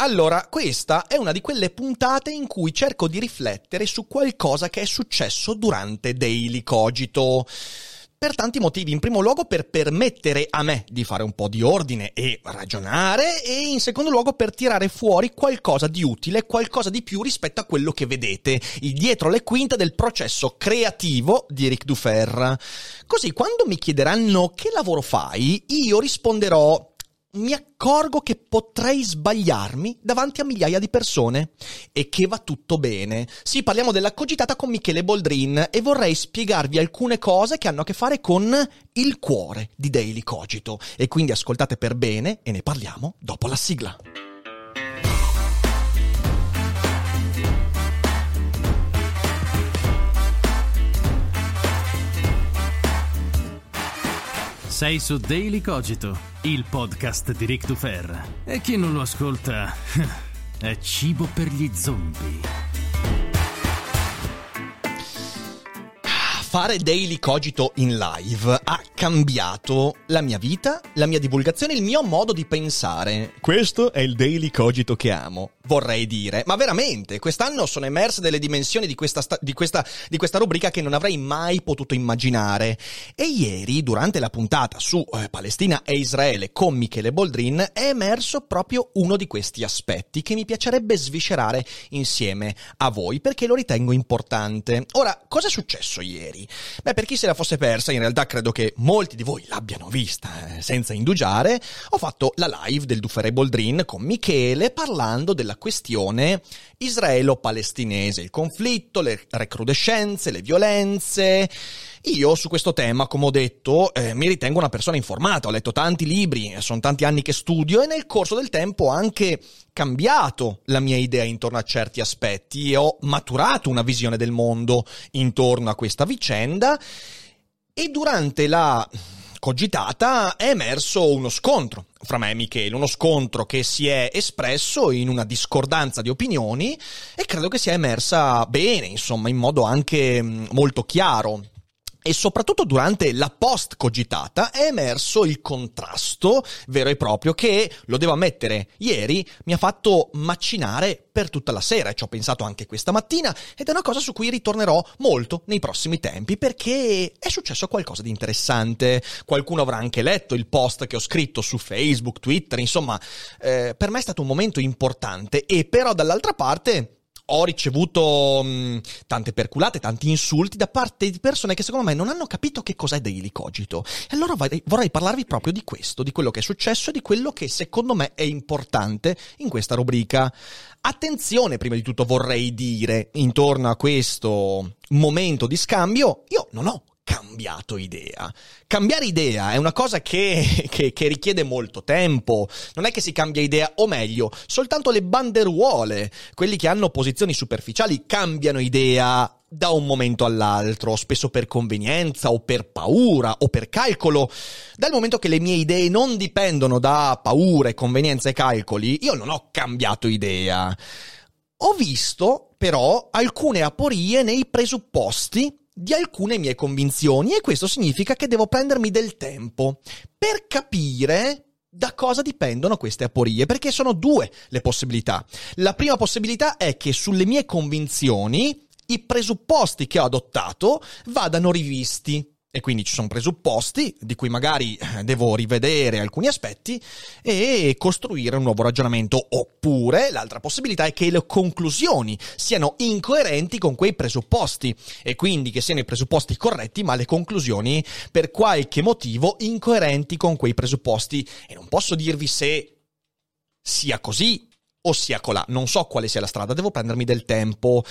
Allora, questa è una di quelle puntate in cui cerco di riflettere su qualcosa che è successo durante Daily Cogito. Per tanti motivi, in primo luogo per permettere a me di fare un po' di ordine e ragionare, e in secondo luogo per tirare fuori qualcosa di utile, qualcosa di più rispetto a quello che vedete, il dietro le quinte del processo creativo di Rick DuFer. Così quando mi chiederanno che lavoro fai, io risponderò: mi accorgo che potrei sbagliarmi davanti a migliaia di persone e che va tutto bene. Sì, parliamo della cogitata con Michele Boldrin e vorrei spiegarvi alcune cose che hanno a che fare con il cuore di Daily Cogito. E quindi ascoltate per bene e ne parliamo dopo la sigla. Sei su Daily Cogito, il podcast di Rick DuFer. E chi non lo ascolta è cibo per gli zombie. Fare Daily Cogito in live ha cambiato la mia vita, la mia divulgazione, il mio modo di pensare. Questo è il Daily Cogito che amo, vorrei dire. Ma veramente, quest'anno sono emerse delle dimensioni di questa rubrica che non avrei mai potuto immaginare. E ieri, durante la puntata su Palestina e Israele con Michele Boldrin, è emerso proprio uno di questi aspetti che mi piacerebbe sviscerare insieme a voi, perché lo ritengo importante. Ora, cosa è successo ieri? Beh, per chi se la fosse persa, in realtà credo che molti di voi l'abbiano vista, senza indugiare. Ho fatto la live del Dufer e Boldrin con Michele parlando della questione israelo-palestinese, il conflitto, le recrudescenze, le violenze. Io su questo tema, come ho detto, mi ritengo una persona informata, ho letto tanti libri, sono tanti anni che studio e nel corso del tempo ho anche cambiato la mia idea intorno a certi aspetti e ho maturato una visione del mondo intorno a questa vicenda. E durante la cogitata è emerso uno scontro fra me e Michele, uno scontro che si è espresso in una discordanza di opinioni e credo che sia emersa bene, insomma, in modo anche molto chiaro. E soprattutto durante la post cogitata è emerso il contrasto vero e proprio che, lo devo ammettere, ieri mi ha fatto macinare per tutta la sera e ci ho pensato anche questa mattina, ed è una cosa su cui ritornerò molto nei prossimi tempi perché è successo qualcosa di interessante. Qualcuno avrà anche letto il post che ho scritto su Facebook, Twitter, insomma, per me è stato un momento importante. E però dall'altra parte ho ricevuto tante perculate, tanti insulti da parte di persone che secondo me non hanno capito che cos'è Daily Cogito. E allora vorrei parlarvi proprio di questo, di quello che è successo e di quello che secondo me è importante in questa rubrica. Attenzione, prima di tutto vorrei dire, intorno a questo momento di scambio, io non ho cambiato idea. Cambiare idea è una cosa che richiede molto tempo. Non è che si cambia idea, o meglio, soltanto le banderuole, quelli che hanno posizioni superficiali, cambiano idea da un momento all'altro, spesso per convenienza o per paura o per calcolo. Dal momento che le mie idee non dipendono da paure, convenienza e calcoli, io non ho cambiato idea. Ho visto però alcune aporie nei presupposti di alcune mie convinzioni e questo significa che devo prendermi del tempo per capire da cosa dipendono queste aporie, perché sono due le possibilità. La prima possibilità è che sulle mie convinzioni i presupposti che ho adottato vadano rivisti e quindi ci sono presupposti di cui magari devo rivedere alcuni aspetti e costruire un nuovo ragionamento, oppure l'altra possibilità è che le conclusioni siano incoerenti con quei presupposti e quindi che siano i presupposti corretti ma le conclusioni per qualche motivo incoerenti con quei presupposti, e non posso dirvi se sia così o sia colà, non so quale sia la strada, devo prendermi del tempo.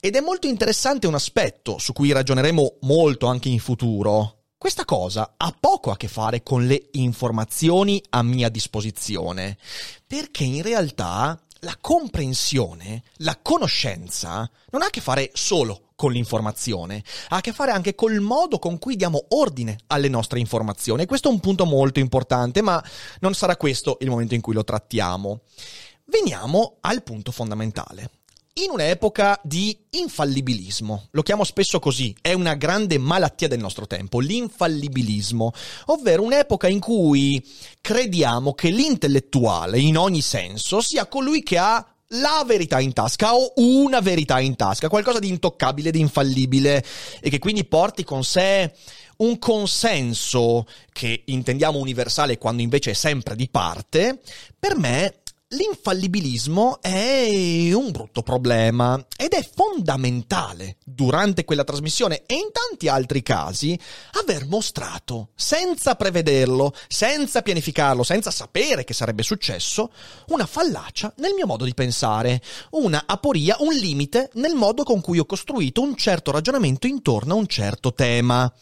Ed è molto interessante un aspetto su cui ragioneremo molto anche in futuro. Questa cosa ha poco a che fare con le informazioni a mia disposizione, perché in realtà la comprensione, la conoscenza, non ha a che fare solo con l'informazione, ha a che fare anche col modo con cui diamo ordine alle nostre informazioni. Questo è un punto molto importante, ma non sarà questo il momento in cui lo trattiamo. Veniamo al punto fondamentale. In un'epoca di infallibilismo, lo chiamo spesso così, è una grande malattia del nostro tempo, l'infallibilismo, ovvero un'epoca in cui crediamo che l'intellettuale, in ogni senso, sia colui che ha la verità in tasca o una verità in tasca, qualcosa di intoccabile, di infallibile, e che quindi porti con sé un consenso che intendiamo universale quando invece è sempre di parte. Per me l'infallibilismo è un brutto problema ed è fondamentale durante quella trasmissione e in tanti altri casi aver mostrato, senza prevederlo, senza pianificarlo, senza sapere che sarebbe successo, una fallacia nel mio modo di pensare, una aporia, un limite nel modo con cui ho costruito un certo ragionamento intorno a un certo tema.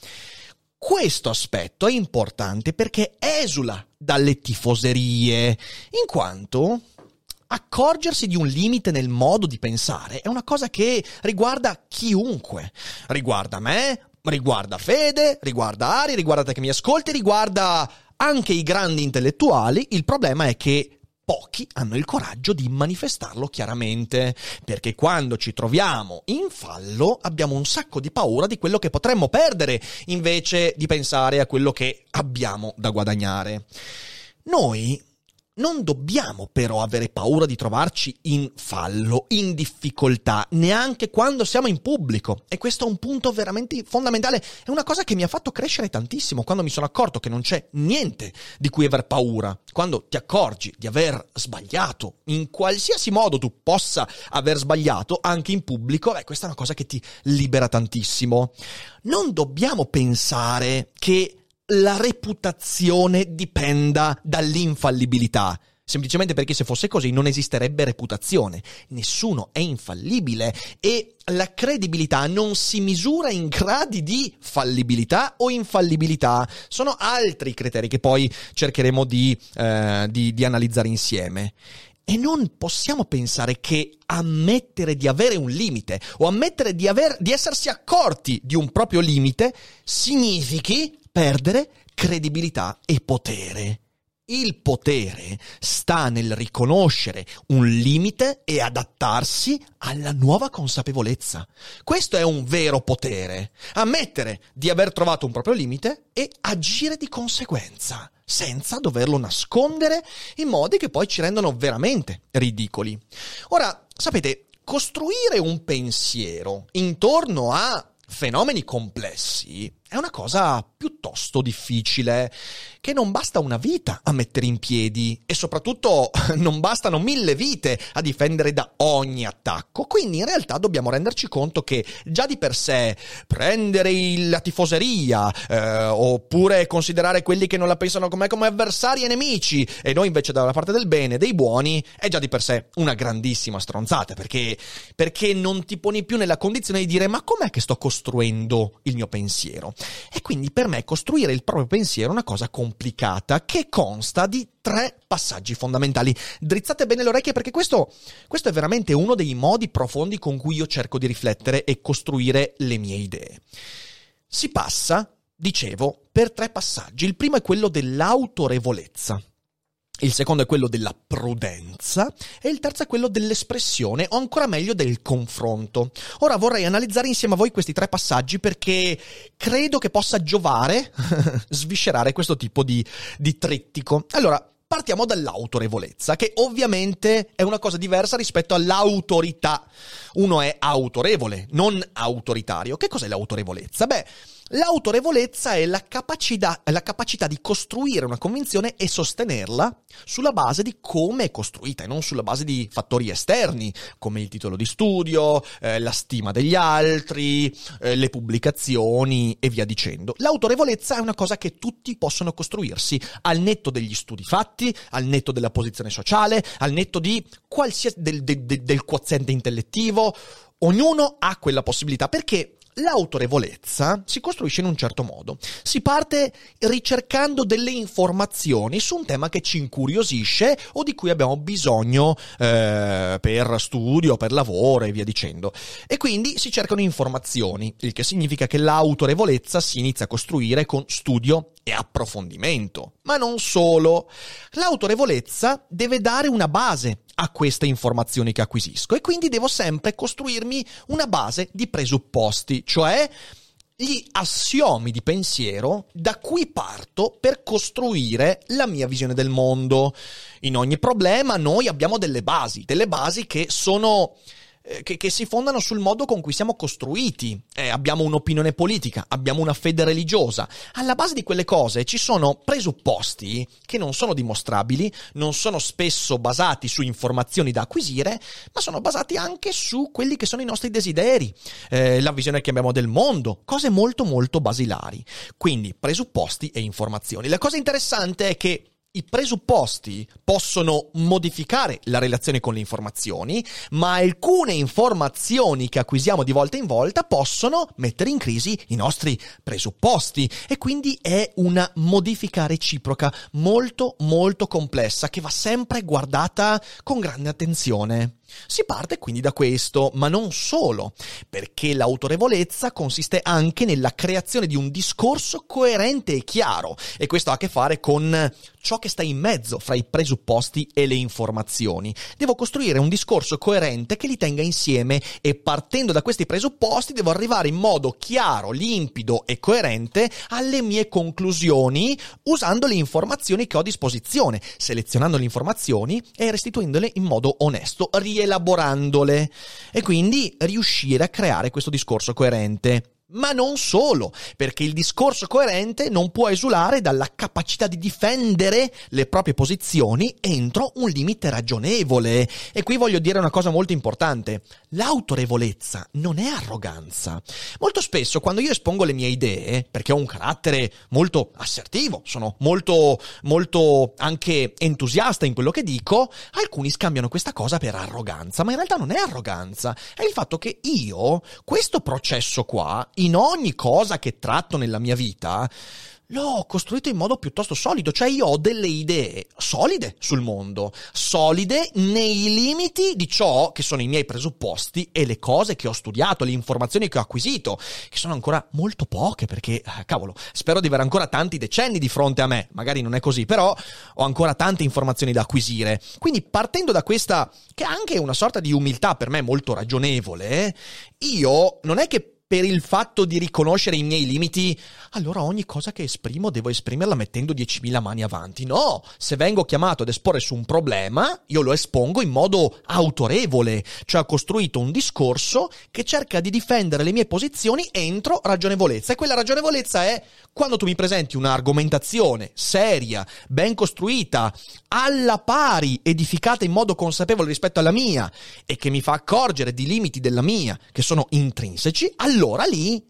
Questo aspetto è importante perché esula dalle tifoserie, in quanto accorgersi di un limite nel modo di pensare è una cosa che riguarda chiunque. Riguarda me, riguarda Fede, riguarda Ari, riguarda te che mi ascolti, riguarda anche i grandi intellettuali. Il problema è che pochi hanno il coraggio di manifestarlo chiaramente, perché quando ci troviamo in fallo abbiamo un sacco di paura di quello che potremmo perdere, invece di pensare a quello che abbiamo da guadagnare. Noi non dobbiamo però avere paura di trovarci in fallo, in difficoltà, neanche quando siamo in pubblico. E questo è un punto veramente fondamentale, è una cosa che mi ha fatto crescere tantissimo quando mi sono accorto che non c'è niente di cui aver paura. Quando ti accorgi di aver sbagliato, in qualsiasi modo tu possa aver sbagliato, anche in pubblico, questa è una cosa che ti libera tantissimo. Non dobbiamo pensare che la reputazione dipenda dall'infallibilità, semplicemente perché se fosse così non esisterebbe reputazione. Nessuno è infallibile e la credibilità non si misura in gradi di fallibilità o infallibilità. Sono altri criteri che poi cercheremo di analizzare insieme. E non possiamo pensare che ammettere di avere un limite o ammettere di essersi accorti di un proprio limite significhi perdere credibilità e potere. Il potere sta nel riconoscere un limite e adattarsi alla nuova consapevolezza. Questo è un vero potere. Ammettere di aver trovato un proprio limite e agire di conseguenza, senza doverlo nascondere in modi che poi ci rendono veramente ridicoli. Ora, sapete, costruire un pensiero intorno a fenomeni complessi è una cosa piuttosto difficile, che non basta una vita a mettere in piedi e soprattutto non bastano 1000 vite a difendere da ogni attacco. Quindi in realtà dobbiamo renderci conto che già di per sé prendere la tifoseria oppure considerare quelli che non la pensano come avversari e nemici e noi invece dalla parte del bene, dei buoni, è già di per sé una grandissima stronzata, perché non ti poni più nella condizione di dire ma com'è che sto costruendo il mio pensiero? E quindi per me costruire il proprio pensiero è una cosa complicata che consta di 3 passaggi fondamentali. Drizzate bene le orecchie perché questo è veramente uno dei modi profondi con cui io cerco di riflettere e costruire le mie idee. Si passa, dicevo, per 3 passaggi. Il primo è quello dell'autorevolezza. Il secondo è quello della prudenza e il terzo è quello dell'espressione o ancora meglio del confronto. Ora vorrei analizzare insieme a voi questi 3 passaggi perché credo che possa giovare sviscerare questo tipo di trittico. Allora, partiamo dall'autorevolezza, che ovviamente è una cosa diversa rispetto all'autorità. Uno è autorevole, non autoritario. Che cos'è l'autorevolezza? L'autorevolezza è la capacità di costruire una convinzione e sostenerla sulla base di come è costruita e non sulla base di fattori esterni come il titolo di studio, la stima degli altri, le pubblicazioni e via dicendo. L'autorevolezza è una cosa che tutti possono costruirsi al netto degli studi fatti, al netto della posizione sociale, al netto di qualsiasi del quoziente intellettivo. Ognuno ha quella possibilità perché l'autorevolezza si costruisce in un certo modo. Si parte ricercando delle informazioni su un tema che ci incuriosisce o di cui abbiamo bisogno per studio, per lavoro e via dicendo. E quindi si cercano informazioni, il che significa che l'autorevolezza si inizia a costruire con studio e approfondimento. Ma non solo. L'autorevolezza deve dare una base a queste informazioni che acquisisco e quindi devo sempre costruirmi una base di presupposti, cioè gli assiomi di pensiero da cui parto per costruire la mia visione del mondo. In ogni problema noi abbiamo delle basi che sono... Che si fondano sul modo con cui siamo costruiti. Abbiamo un'opinione politica, abbiamo una fede religiosa. Alla base di quelle cose ci sono presupposti che non sono dimostrabili, non sono spesso basati su informazioni da acquisire, ma sono basati anche su quelli che sono i nostri desideri, la visione che abbiamo del mondo, cose molto molto basilari. Quindi presupposti e informazioni. La cosa interessante è che i presupposti possono modificare la relazione con le informazioni, ma alcune informazioni che acquisiamo di volta in volta possono mettere in crisi i nostri presupposti e quindi è una modifica reciproca molto molto complessa che va sempre guardata con grande attenzione. Si parte quindi da questo, ma non solo, perché l'autorevolezza consiste anche nella creazione di un discorso coerente e chiaro, e questo ha a che fare con ciò che sta in mezzo fra i presupposti e le informazioni. Devo costruire un discorso coerente che li tenga insieme e partendo da questi presupposti devo arrivare in modo chiaro, limpido e coerente alle mie conclusioni usando le informazioni che ho a disposizione, selezionando le informazioni e restituendole in modo onesto, rielaborandole e quindi riuscire a creare questo discorso coerente. Ma non solo, perché il discorso coerente non può esulare dalla capacità di difendere le proprie posizioni entro un limite ragionevole. E qui voglio dire una cosa molto importante. L'autorevolezza non è arroganza. Molto spesso quando io espongo le mie idee, perché ho un carattere molto assertivo, sono molto, molto anche entusiasta in quello che dico, alcuni scambiano questa cosa per arroganza, ma in realtà non è arroganza. È il fatto che io, questo processo qua, in ogni cosa che tratto nella mia vita l'ho costruito in modo piuttosto solido, cioè io ho delle idee solide sul mondo, solide nei limiti di ciò che sono i miei presupposti e le cose che ho studiato, le informazioni che ho acquisito, che sono ancora molto poche perché, cavolo, spero di avere ancora tanti decenni di fronte a me, magari non è così, però ho ancora tante informazioni da acquisire. Quindi partendo da questa, che è anche una sorta di umiltà per me molto ragionevole, io non è che per il fatto di riconoscere i miei limiti, allora ogni cosa che esprimo devo esprimerla mettendo 10.000 mani avanti. No, se vengo chiamato ad esporre su un problema, io lo espongo in modo autorevole, cioè ho costruito un discorso che cerca di difendere le mie posizioni entro ragionevolezza. E quella ragionevolezza è quando tu mi presenti un'argomentazione seria, ben costruita, alla pari, edificata in modo consapevole rispetto alla mia e che mi fa accorgere di limiti della mia che sono intrinseci, allora lì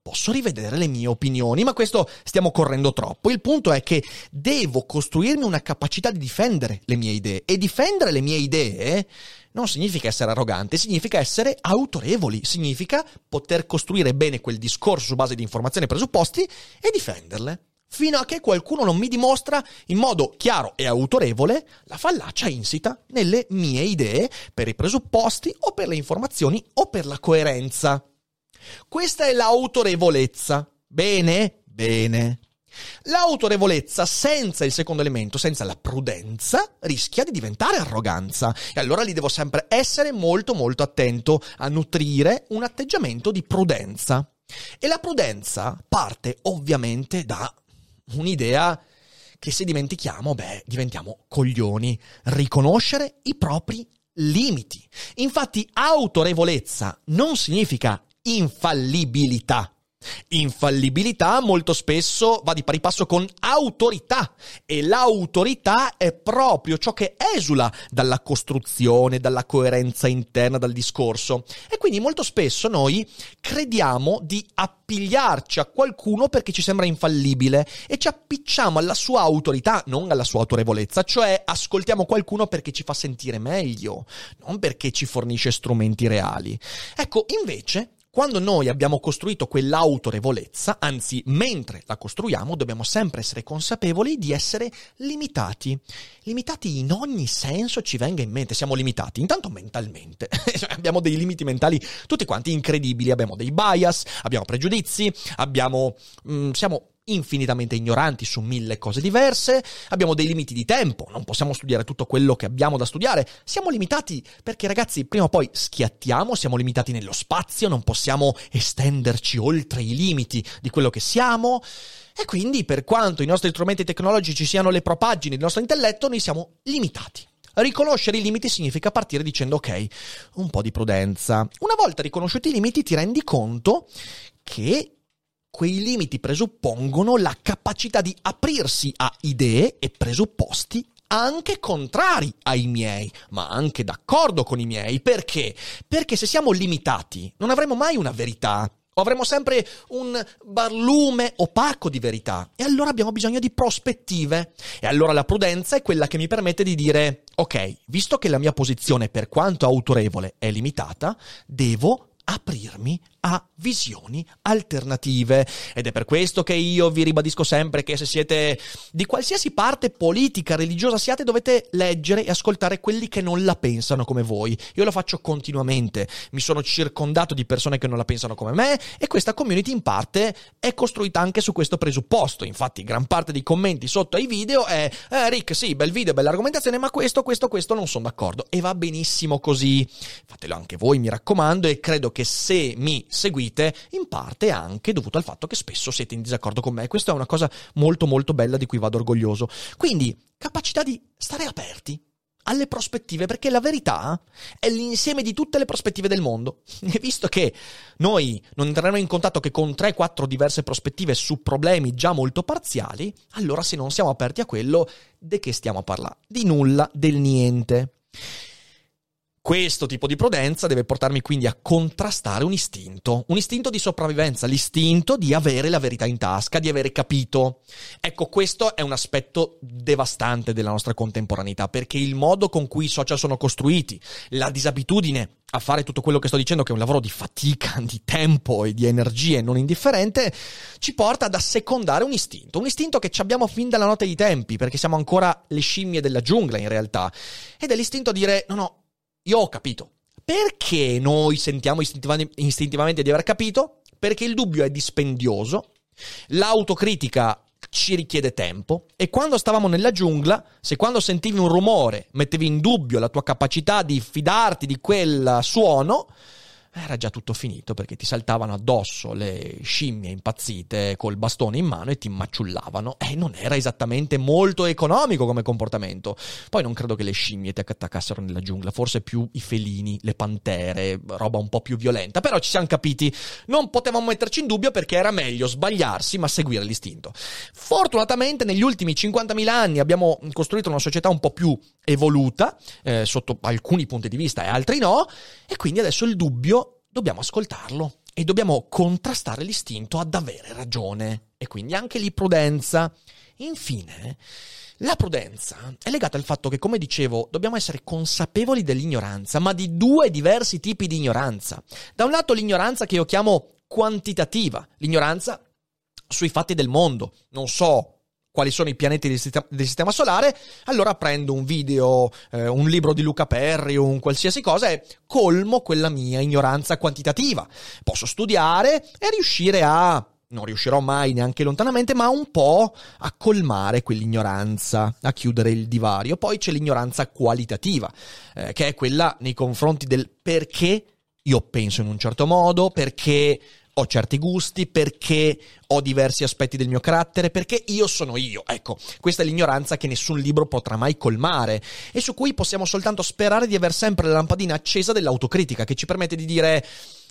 posso rivedere le mie opinioni, ma questo stiamo correndo troppo. Il punto è che devo costruirmi una capacità di difendere le mie idee e difendere le mie idee non significa essere arrogante, significa essere autorevoli, significa poter costruire bene quel discorso su base di informazioni e presupposti e difenderle fino a che qualcuno non mi dimostra in modo chiaro e autorevole la fallacia insita nelle mie idee per i presupposti o per le informazioni o per la coerenza. Questa è l'autorevolezza. Bene? Bene. L'autorevolezza senza il secondo elemento, senza la prudenza, rischia di diventare arroganza. E allora lì devo sempre essere molto molto attento a nutrire un atteggiamento di prudenza. E la prudenza parte ovviamente da un'idea che se dimentichiamo, diventiamo coglioni. Riconoscere i propri limiti. Infatti autorevolezza non significa infallibilità. Infallibilità molto spesso va di pari passo con autorità e l'autorità è proprio ciò che esula dalla costruzione, dalla coerenza interna, dal discorso e quindi molto spesso noi crediamo di appigliarci a qualcuno perché ci sembra infallibile e ci appicciamo alla sua autorità, non alla sua autorevolezza, cioè ascoltiamo qualcuno perché ci fa sentire meglio, non perché ci fornisce strumenti reali. Ecco, invece Quando noi abbiamo costruito quell'autorevolezza, anzi mentre la costruiamo, dobbiamo sempre essere consapevoli di essere limitati. Limitati in ogni senso ci venga in mente, siamo limitati intanto mentalmente, abbiamo dei limiti mentali tutti quanti incredibili, abbiamo dei bias, abbiamo pregiudizi, abbiamo siamo infinitamente ignoranti su mille cose diverse, abbiamo dei limiti di tempo, non possiamo studiare tutto quello che abbiamo da studiare, siamo limitati perché ragazzi prima o poi schiattiamo, siamo limitati nello spazio, non possiamo estenderci oltre i limiti di quello che siamo e quindi per quanto i nostri strumenti tecnologici siano le propaggini del nostro intelletto, noi siamo limitati. Riconoscere i limiti significa partire dicendo ok, un po' di prudenza. Una volta riconosciuti i limiti ti rendi conto che quei limiti presuppongono la capacità di aprirsi a idee e presupposti anche contrari ai miei, ma anche d'accordo con i miei. Perché? Perché se siamo limitati non avremo mai una verità, o avremo sempre un barlume opaco di verità. E allora abbiamo bisogno di prospettive. E allora la prudenza è quella che mi permette di dire ok, visto che la mia posizione, per quanto autorevole, è limitata, devo aprirmi a visioni alternative. Ed è per questo che io vi ribadisco sempre che se siete di qualsiasi parte politica, religiosa siate, dovete leggere e ascoltare quelli che non la pensano come voi. Io lo faccio continuamente, mi sono circondato di persone che non la pensano come me e questa community in parte è costruita anche su questo presupposto. Infatti gran parte dei commenti sotto ai video è Rick, sì, bel video, bella argomentazione, ma questo non sono d'accordo. E va benissimo così, fatelo anche voi, mi raccomando, e credo che se mi seguite in parte è anche dovuto al fatto che spesso siete in disaccordo con me. Questa è una cosa molto molto bella di cui vado orgoglioso. Quindi capacità di stare aperti alle prospettive, perché la verità è l'insieme di tutte le prospettive del mondo. E visto che noi non entreremo in contatto che con 3-4 diverse prospettive su problemi già molto parziali, allora se non siamo aperti a quello, di che stiamo a parlare? Di nulla, del niente. Questo tipo di prudenza deve portarmi quindi a contrastare un istinto di sopravvivenza, l'istinto di avere la verità in tasca, di avere capito. Ecco, questo è un aspetto devastante della nostra contemporaneità, perché il modo con cui i social sono costruiti, la disabitudine a fare tutto quello che sto dicendo, che è un lavoro di fatica, di tempo e di energie non indifferente, ci porta ad assecondare un istinto che ci abbiamo fin dalla notte dei tempi, perché siamo ancora le scimmie della giungla in realtà, ed è l'istinto a dire no, io ho capito. Perché noi sentiamo istintivamente di aver capito? Perché il dubbio è dispendioso, l'autocritica ci richiede tempo e quando stavamo nella giungla, se quando sentivi un rumore mettevi in dubbio la tua capacità di fidarti di quel suono, era già tutto finito, perché ti saltavano addosso le scimmie impazzite col bastone in mano e ti macciullavano, e non era esattamente molto economico come comportamento. Poi non credo che le scimmie ti attaccassero nella giungla, forse più i felini, le pantere, roba un po' più violenta, però ci siamo capiti, non potevamo metterci in dubbio perché era meglio sbagliarsi ma seguire l'istinto. Fortunatamente negli ultimi 50.000 anni abbiamo costruito una società un po' più evoluta, sotto alcuni punti di vista e altri no, e quindi adesso il dubbio dobbiamo ascoltarlo e dobbiamo contrastare l'istinto ad avere ragione, e quindi anche lì prudenza. Infine, la prudenza è legata al fatto che, come dicevo, dobbiamo essere consapevoli dell'ignoranza, ma di due diversi tipi di ignoranza. Da un lato l'ignoranza che io chiamo quantitativa, l'ignoranza sui fatti del mondo. Non so quali sono i pianeti del sistema solare, allora prendo un video, un libro di Luca Perri o un qualsiasi cosa e colmo quella mia ignoranza quantitativa. Posso studiare e riuscire a, non riuscirò mai neanche lontanamente, ma un po' a colmare quell'ignoranza, a chiudere il divario. Poi c'è l'ignoranza qualitativa, che è quella nei confronti del perché io penso in un certo modo, perché ho certi gusti, perché ho diversi aspetti del mio carattere, perché io sono io. Ecco, questa è l'ignoranza che nessun libro potrà mai colmare e su cui possiamo soltanto sperare di aver sempre la lampadina accesa dell'autocritica, che ci permette di dire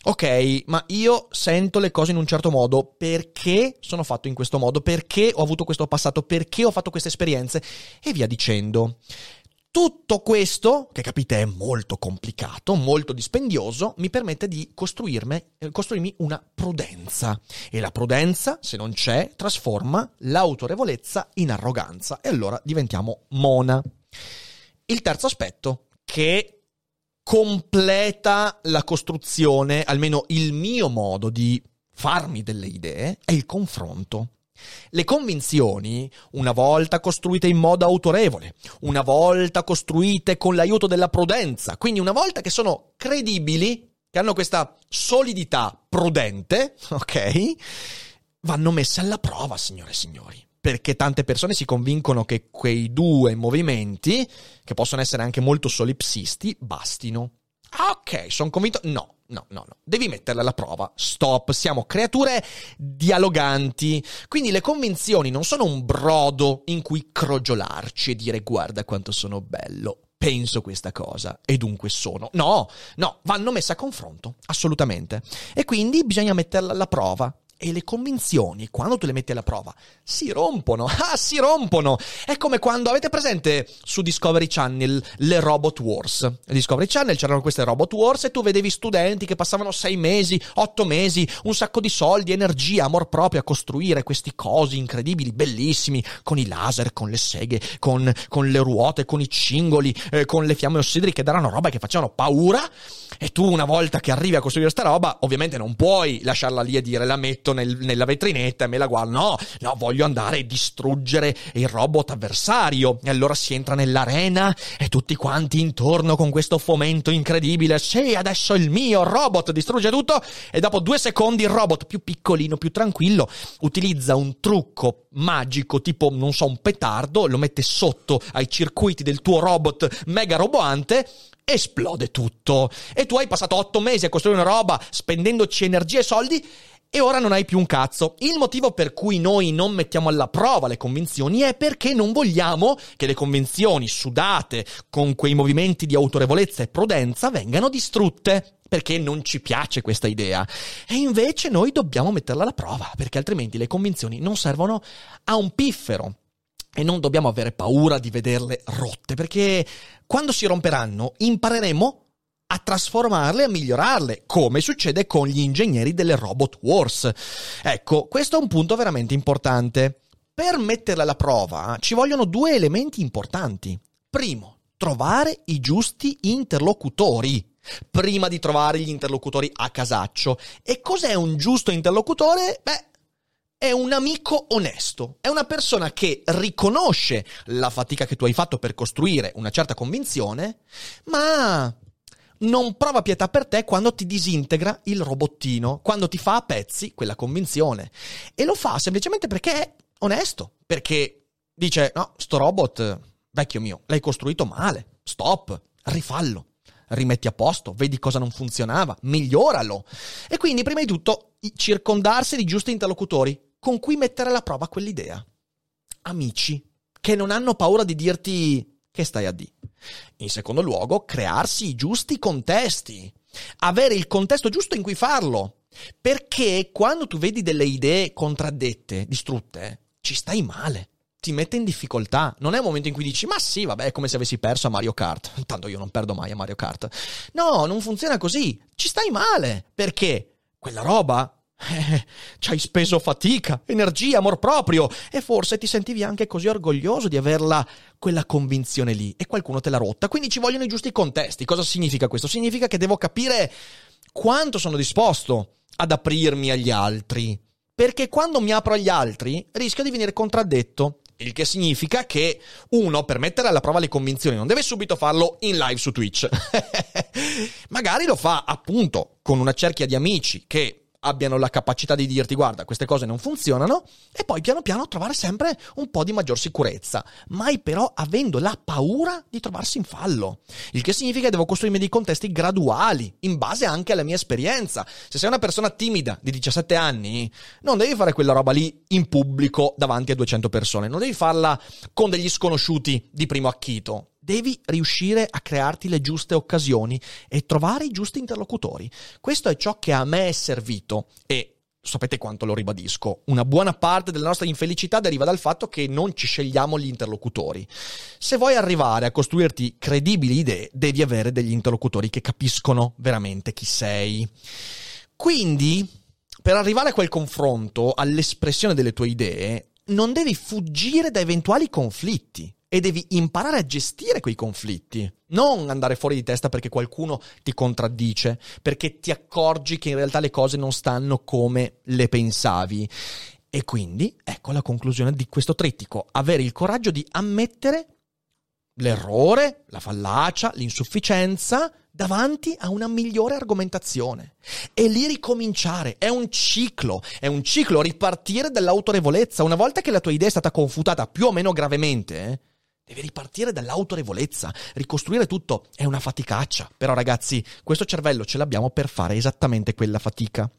ok, ma io sento le cose in un certo modo, perché sono fatto in questo modo, perché ho avuto questo passato, perché ho fatto queste esperienze e via dicendo. Tutto questo, che capite è molto complicato, molto dispendioso, mi permette di costruirmi una prudenza. E la prudenza, se non c'è, trasforma l'autorevolezza in arroganza. E allora diventiamo mona. Il terzo aspetto, che completa la costruzione, almeno il mio modo di farmi delle idee, è il confronto. Le convinzioni, una volta costruite in modo autorevole, una volta costruite con l'aiuto della prudenza, quindi una volta che sono credibili, che hanno questa solidità prudente, ok, vanno messe alla prova, signore e signori, perché tante persone si convincono che quei due movimenti, che possono essere anche molto solipsisti, bastino. Ah, ok, sono convinto. No. Devi metterla alla prova. Stop. Siamo creature dialoganti. Quindi le convinzioni non sono un brodo in cui crogiolarci e dire guarda quanto sono bello, penso questa cosa e dunque sono. No. Vanno messe a confronto. Assolutamente. E quindi bisogna metterla alla prova. E le convinzioni, quando tu le metti alla prova, si rompono. Ah, si rompono! È come quando, avete presente su Discovery Channel le Robot Wars? A Discovery Channel c'erano queste Robot Wars e tu vedevi studenti che passavano 6 mesi, 8 mesi, un sacco di soldi, energia, amor proprio a costruire questi cosi incredibili, bellissimi, con i laser, con le seghe, con le ruote, con i cingoli, con le fiamme ossidriche, che erano roba che facevano paura. E tu, una volta che arrivi a costruire sta roba, ovviamente non puoi lasciarla lì e dire la metto nella vetrinetta e me la guardo. No, voglio andare e distruggere il robot avversario. E allora si entra nell'arena e tutti quanti intorno con questo fomento incredibile. Sì, adesso il mio robot distrugge tutto. E dopo 2 secondi il robot più piccolino, più tranquillo, utilizza un trucco magico tipo, non so, un petardo, lo mette sotto ai circuiti del tuo robot mega roboante, esplode tutto. E tu hai passato 8 mesi a costruire una roba spendendoci energie e soldi, e ora non hai più un cazzo. Il motivo per cui noi non mettiamo alla prova le convinzioni è perché non vogliamo che le convinzioni sudate con quei movimenti di autorevolezza e prudenza vengano distrutte, perché non ci piace questa idea. E invece noi dobbiamo metterla alla prova, perché altrimenti le convinzioni non servono a un piffero. E non dobbiamo avere paura di vederle rotte, perché quando si romperanno impareremo a trasformarle, a migliorarle, come succede con gli ingegneri delle Robot Wars. Ecco, questo è un punto veramente importante. Per metterla alla prova ci vogliono 2 elementi importanti. Primo, trovare i giusti interlocutori, prima di trovare gli interlocutori a casaccio. E cos'è un giusto interlocutore? Beh, è un amico onesto, è una persona che riconosce la fatica che tu hai fatto per costruire una certa convinzione, ma non prova pietà per te quando ti disintegra il robottino, quando ti fa a pezzi quella convinzione. E lo fa semplicemente perché è onesto, perché dice, no, sto robot, vecchio mio, l'hai costruito male, stop, rifallo, rimetti a posto, vedi cosa non funzionava, miglioralo. E quindi, prima di tutto, circondarsi di giusti interlocutori con cui mettere alla prova quell'idea. Amici che non hanno paura di dirti che stai a dì. In secondo luogo, crearsi i giusti contesti, avere il contesto giusto in cui farlo, perché quando tu vedi delle idee contraddette, distrutte, ci stai male, ti mette in difficoltà. Non è un momento in cui dici, ma sì, vabbè, è come se avessi perso a Mario Kart, tanto io non perdo mai a Mario Kart. No, non funziona così, ci stai male, perché quella roba ci hai speso fatica, energia, amor proprio, e forse ti sentivi anche così orgoglioso di averla quella convinzione lì e qualcuno te l'ha rotta. Quindi ci vogliono i giusti contesti. Cosa significa questo? Significa che devo capire quanto sono disposto ad aprirmi agli altri, perché quando mi apro agli altri rischio di venire contraddetto. Il che significa che uno, per mettere alla prova le convinzioni, non deve subito farlo in live su Twitch. Magari lo fa appunto con una cerchia di amici che abbiano la capacità di dirti guarda queste cose non funzionano, e poi piano piano trovare sempre un po' di maggior sicurezza, mai però avendo la paura di trovarsi in fallo. Il che significa che devo costruirmi dei contesti graduali in base anche alla mia esperienza. Se sei una persona timida di 17 anni non devi fare quella roba lì in pubblico davanti a 200 persone, non devi farla con degli sconosciuti di primo acchito. Devi riuscire a crearti le giuste occasioni e trovare i giusti interlocutori. Questo è ciò che a me è servito e sapete quanto lo ribadisco. Una buona parte della nostra infelicità deriva dal fatto che non ci scegliamo gli interlocutori. Se vuoi arrivare a costruirti credibili idee, devi avere degli interlocutori che capiscono veramente chi sei. Quindi, per arrivare a quel confronto, all'espressione delle tue idee, non devi fuggire da eventuali conflitti. e devi imparare a gestire quei conflitti. Non andare fuori di testa perché qualcuno ti contraddice, perché ti accorgi che in realtà le cose non stanno come le pensavi. E quindi ecco la conclusione di questo trittico: avere il coraggio di ammettere l'errore, la fallacia, l'insufficienza davanti a una migliore argomentazione e lì ricominciare. È un ciclo ripartire dall'autorevolezza. Una volta che la tua idea è stata confutata più o meno gravemente, devi ripartire dall'autorevolezza, ricostruire tutto. È una faticaccia, però ragazzi, questo cervello ce l'abbiamo per fare esattamente quella fatica.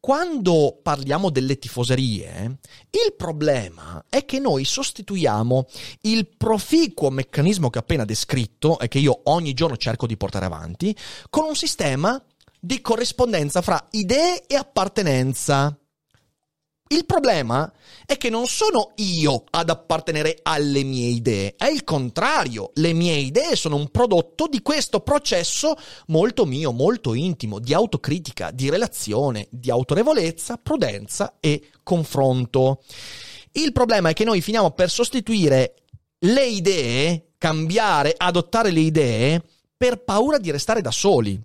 Quando parliamo delle tifoserie, il problema è che noi sostituiamo il proficuo meccanismo che ho appena descritto e che io ogni giorno cerco di portare avanti con un sistema di corrispondenza fra idee e appartenenza. Il problema è che non sono io ad appartenere alle mie idee, è il contrario. Le mie idee sono un prodotto di questo processo molto mio, molto intimo, di autocritica, di relazione, di autorevolezza, prudenza e confronto. Il problema è che noi finiamo per sostituire le idee, cambiare, adottare le idee per paura di restare da soli.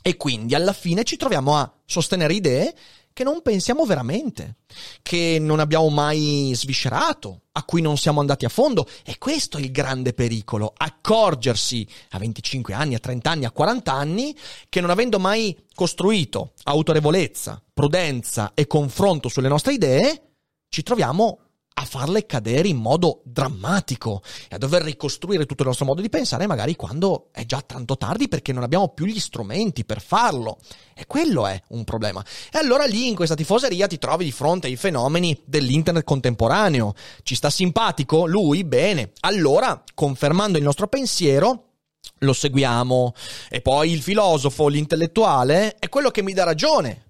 E quindi alla fine ci troviamo a sostenere idee che non pensiamo veramente, che non abbiamo mai sviscerato, a cui non siamo andati a fondo. E questo è il grande pericolo: accorgersi a 25 anni, a 30 anni, a 40 anni, che non avendo mai costruito autorevolezza, prudenza e confronto sulle nostre idee, ci troviamo a farle cadere in modo drammatico e a dover ricostruire tutto il nostro modo di pensare magari quando è già tanto tardi, perché non abbiamo più gli strumenti per farlo. E quello è un problema. E allora lì in questa tifoseria ti trovi di fronte ai fenomeni dell'internet contemporaneo. Ci sta simpatico lui? Bene, allora confermando il nostro pensiero lo seguiamo. E poi il filosofo, l'intellettuale è quello che mi dà ragione.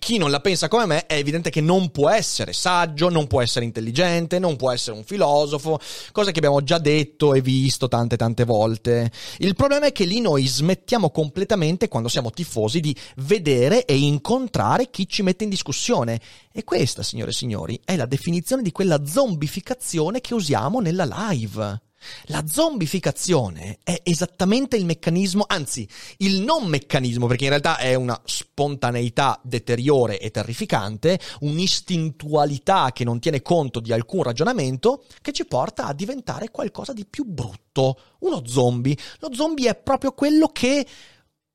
Chi non la pensa come me è evidente che non può essere saggio, non può essere intelligente, non può essere un filosofo, cosa che abbiamo già detto e visto tante volte. Il problema è che lì noi smettiamo completamente, quando siamo tifosi, di vedere e incontrare chi ci mette in discussione. E questa, signore e signori, è la definizione di quella zombificazione che usiamo nella live. La zombificazione è esattamente il meccanismo, anzi il non meccanismo, perché in realtà è una spontaneità deteriore e terrificante, un'istintualità che non tiene conto di alcun ragionamento, che ci porta a diventare qualcosa di più brutto, uno zombie. Lo zombie è proprio quello che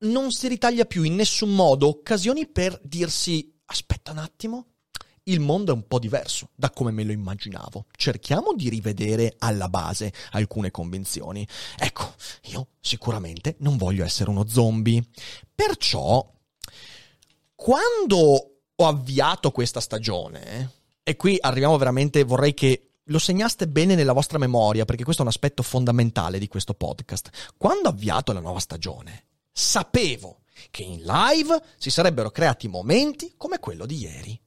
non si ritaglia più in nessun modo occasioni per dirsi: aspetta un attimo, il mondo è un po' diverso da come me lo immaginavo. Cerchiamo di rivedere alla base alcune convinzioni. Ecco, io sicuramente non voglio essere uno zombie. Perciò, quando ho avviato questa stagione, e qui arriviamo veramente, vorrei che lo segnaste bene nella vostra memoria, perché questo è un aspetto fondamentale di questo podcast. Quando ho avviato la nuova stagione, sapevo che in live si sarebbero creati momenti come quello di ieri.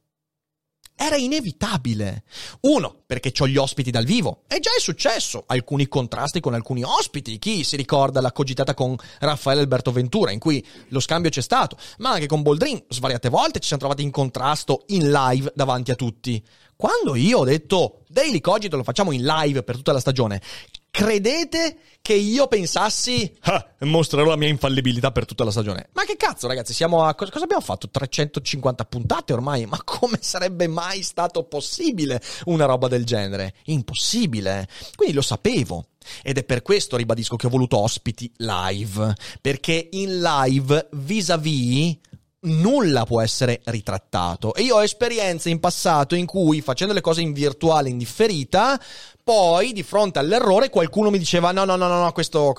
Era inevitabile. Uno, perché c'ho gli ospiti dal vivo. E già è successo alcuni contrasti con alcuni ospiti. Chi si ricorda la cogitata con Raffaele Alberto Ventura, in cui lo scambio c'è stato, ma anche con Boldrin svariate volte ci siamo trovati in contrasto in live davanti a tutti. Quando io ho detto Daily Cogito lo facciamo in live per tutta la stagione, credete che io pensassi mostrerò la mia infallibilità per tutta la stagione? Ma che cazzo, ragazzi, siamo a cosa abbiamo fatto? 350 puntate ormai? Ma come sarebbe mai stato possibile una roba del genere? Impossibile. Quindi lo sapevo, ed è per questo, ribadisco, che ho voluto ospiti live, perché in live vis-à-vis nulla può essere ritrattato. E io ho esperienze in passato in cui, facendo le cose in virtuale, in differita, poi di fronte all'errore qualcuno mi diceva no, questo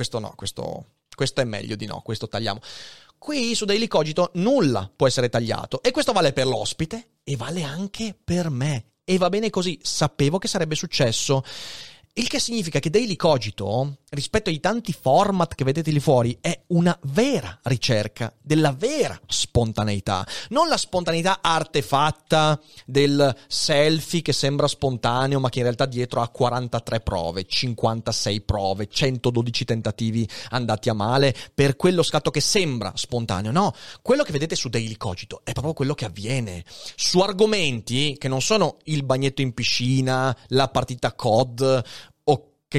è meglio di no, questo tagliamo. Qui su Daily Cogito nulla può essere tagliato, e questo vale per l'ospite e vale anche per me, e va bene così. Sapevo che sarebbe successo, il che significa che Daily Cogito, rispetto ai tanti format che vedete lì fuori, è una vera ricerca della vera spontaneità. Non la spontaneità artefatta del selfie che sembra spontaneo, ma che in realtà dietro ha 43 prove, 56 prove, 112 tentativi andati a male per quello scatto che sembra spontaneo. No, quello che vedete su Daily Cogito è proprio quello che avviene su argomenti che non sono il bagnetto in piscina, la partita COD,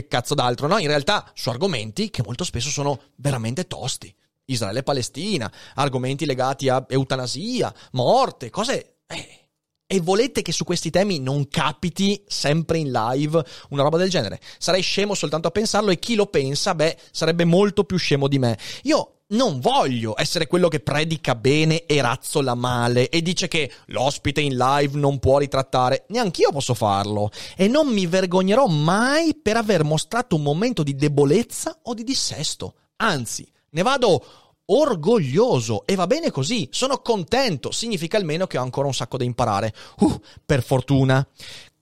che cazzo d'altro, no? In realtà su argomenti che molto spesso sono veramente tosti. Israele e Palestina, argomenti legati a eutanasia, morte, cose... E volete che su questi temi non capiti sempre in live una roba del genere? Sarei scemo soltanto a pensarlo, e chi lo pensa, beh, sarebbe molto più scemo di me. Io non voglio essere quello che predica bene e razzola male e dice che l'ospite in live non può ritrattare. Neanch'io posso farlo, e non mi vergognerò mai per aver mostrato un momento di debolezza o di dissesto. Anzi, ne vado orgoglioso, e va bene così, sono contento, significa almeno che ho ancora un sacco da imparare, per fortuna.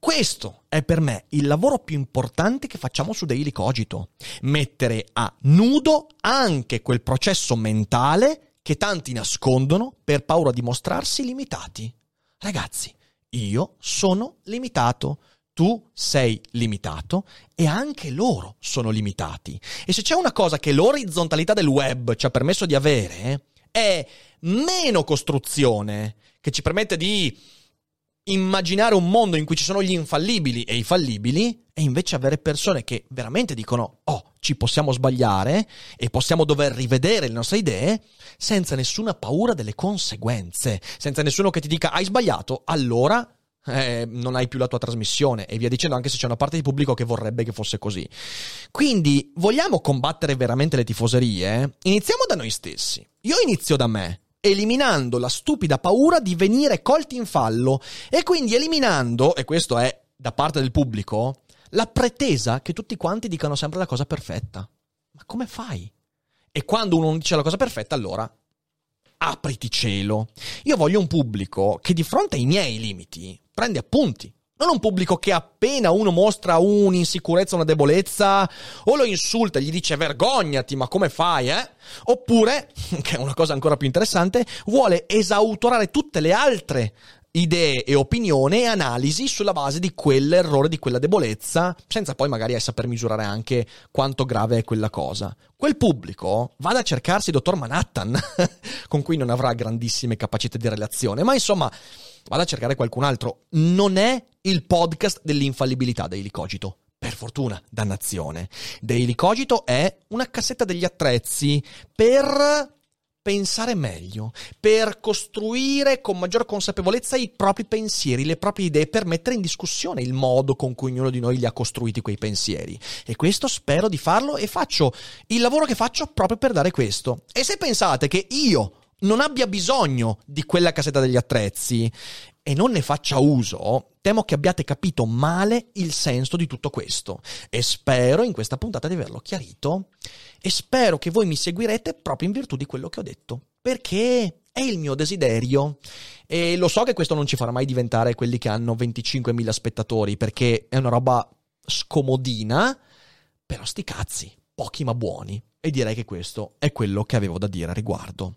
Questo è per me il lavoro più importante che facciamo su Daily Cogito: mettere a nudo anche quel processo mentale che tanti nascondono per paura di mostrarsi limitati. Ragazzi, io sono limitato, tu sei limitato, e anche loro sono limitati. E se c'è una cosa che l'orizzontalità del web ci ha permesso di avere, è meno costruzione, che ci permette di immaginare un mondo in cui ci sono gli infallibili e i fallibili, e invece avere persone che veramente dicono: oh, ci possiamo sbagliare e possiamo dover rivedere le nostre idee senza nessuna paura delle conseguenze, senza nessuno che ti dica: hai sbagliato, allora... non hai più la tua trasmissione, e via dicendo, anche se c'è una parte di pubblico che vorrebbe che fosse così. Quindi, vogliamo combattere veramente le tifoserie? Iniziamo da noi stessi. Io inizio da me, eliminando la stupida paura di venire colti in fallo, e quindi eliminando, e questo è da parte del pubblico, la pretesa che tutti quanti dicano sempre la cosa perfetta. Ma come fai? E quando uno non dice la cosa perfetta, allora apriti cielo. Io voglio un pubblico che, di fronte ai miei limiti, prende appunti. Non un pubblico che appena uno mostra un'insicurezza, una debolezza, o lo insulta, gli dice: vergognati, ma come fai, eh? Oppure, che è una cosa ancora più interessante, vuole esautorare tutte le altre idee e opinioni e analisi sulla base di quell'errore, di quella debolezza, senza poi magari saper misurare anche quanto grave è quella cosa. Quel pubblico vada a cercarsi Dottor Manhattan, con cui non avrà grandissime capacità di relazione, ma insomma vada a cercare qualcun altro. Non è il podcast dell'infallibilità Daily Cogito, per fortuna, dannazione. Daily Cogito è una cassetta degli attrezzi per pensare meglio, per costruire con maggior consapevolezza i propri pensieri, le proprie idee, per mettere in discussione il modo con cui ognuno di noi li ha costruiti quei pensieri. E questo spero di farlo, e faccio il lavoro che faccio proprio per dare questo. E se pensate che io non abbia bisogno di quella casetta degli attrezzi e non ne faccia uso, temo che abbiate capito male il senso di tutto questo, e spero in questa puntata di averlo chiarito, e spero che voi mi seguirete proprio in virtù di quello che ho detto, perché è il mio desiderio. E lo so che questo non ci farà mai diventare quelli che hanno 25.000 spettatori, perché è una roba scomodina, però sti cazzi, pochi ma buoni, e direi che questo è quello che avevo da dire a riguardo.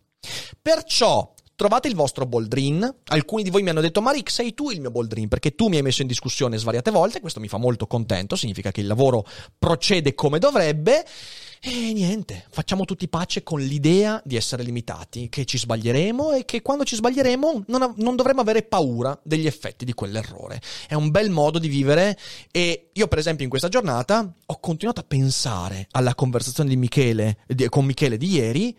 Perciò trovate il vostro Boldrin. Alcuni di voi mi hanno detto: ma Rick, sei tu il mio Boldrin, perché tu mi hai messo in discussione svariate volte. Questo mi fa molto contento, significa che il lavoro procede come dovrebbe. E niente, facciamo tutti pace con l'idea di essere limitati, che ci sbaglieremo, e che quando ci sbaglieremo non dovremmo avere paura degli effetti di quell'errore. È un bel modo di vivere, e io per esempio in questa giornata ho continuato a pensare alla conversazione di Michele di ieri,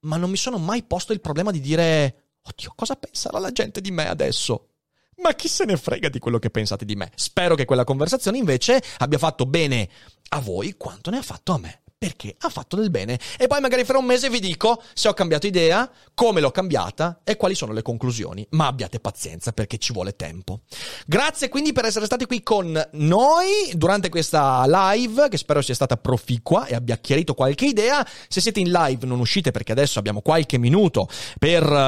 ma non mi sono mai posto il problema di dire: oddio, cosa penserà la gente di me adesso? Ma chi se ne frega di quello che pensate di me? Spero che quella conversazione invece abbia fatto bene a voi quanto ne ha fatto a me, perché ha fatto del bene. E poi magari fra un mese vi dico se ho cambiato idea, come l'ho cambiata e quali sono le conclusioni. Ma abbiate pazienza, perché ci vuole tempo. Grazie quindi per essere stati qui con noi durante questa live, che spero sia stata proficua e abbia chiarito qualche idea. Se siete in live non uscite, perché adesso abbiamo qualche minuto per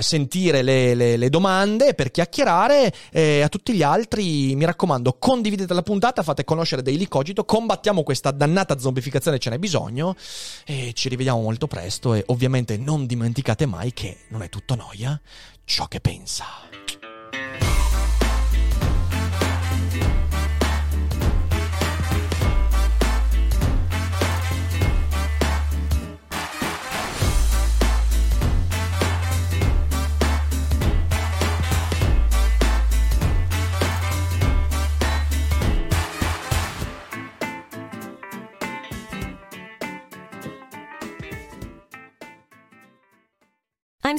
sentire le domande, per chiacchierare. A tutti gli altri mi raccomando, condividete la puntata, fate conoscere Daily Cogito, combattiamo questa dannata zombificazione, ce n'è bisogno, e ci rivediamo molto presto. E ovviamente non dimenticate mai che non è tutto noia ciò che pensa. I'm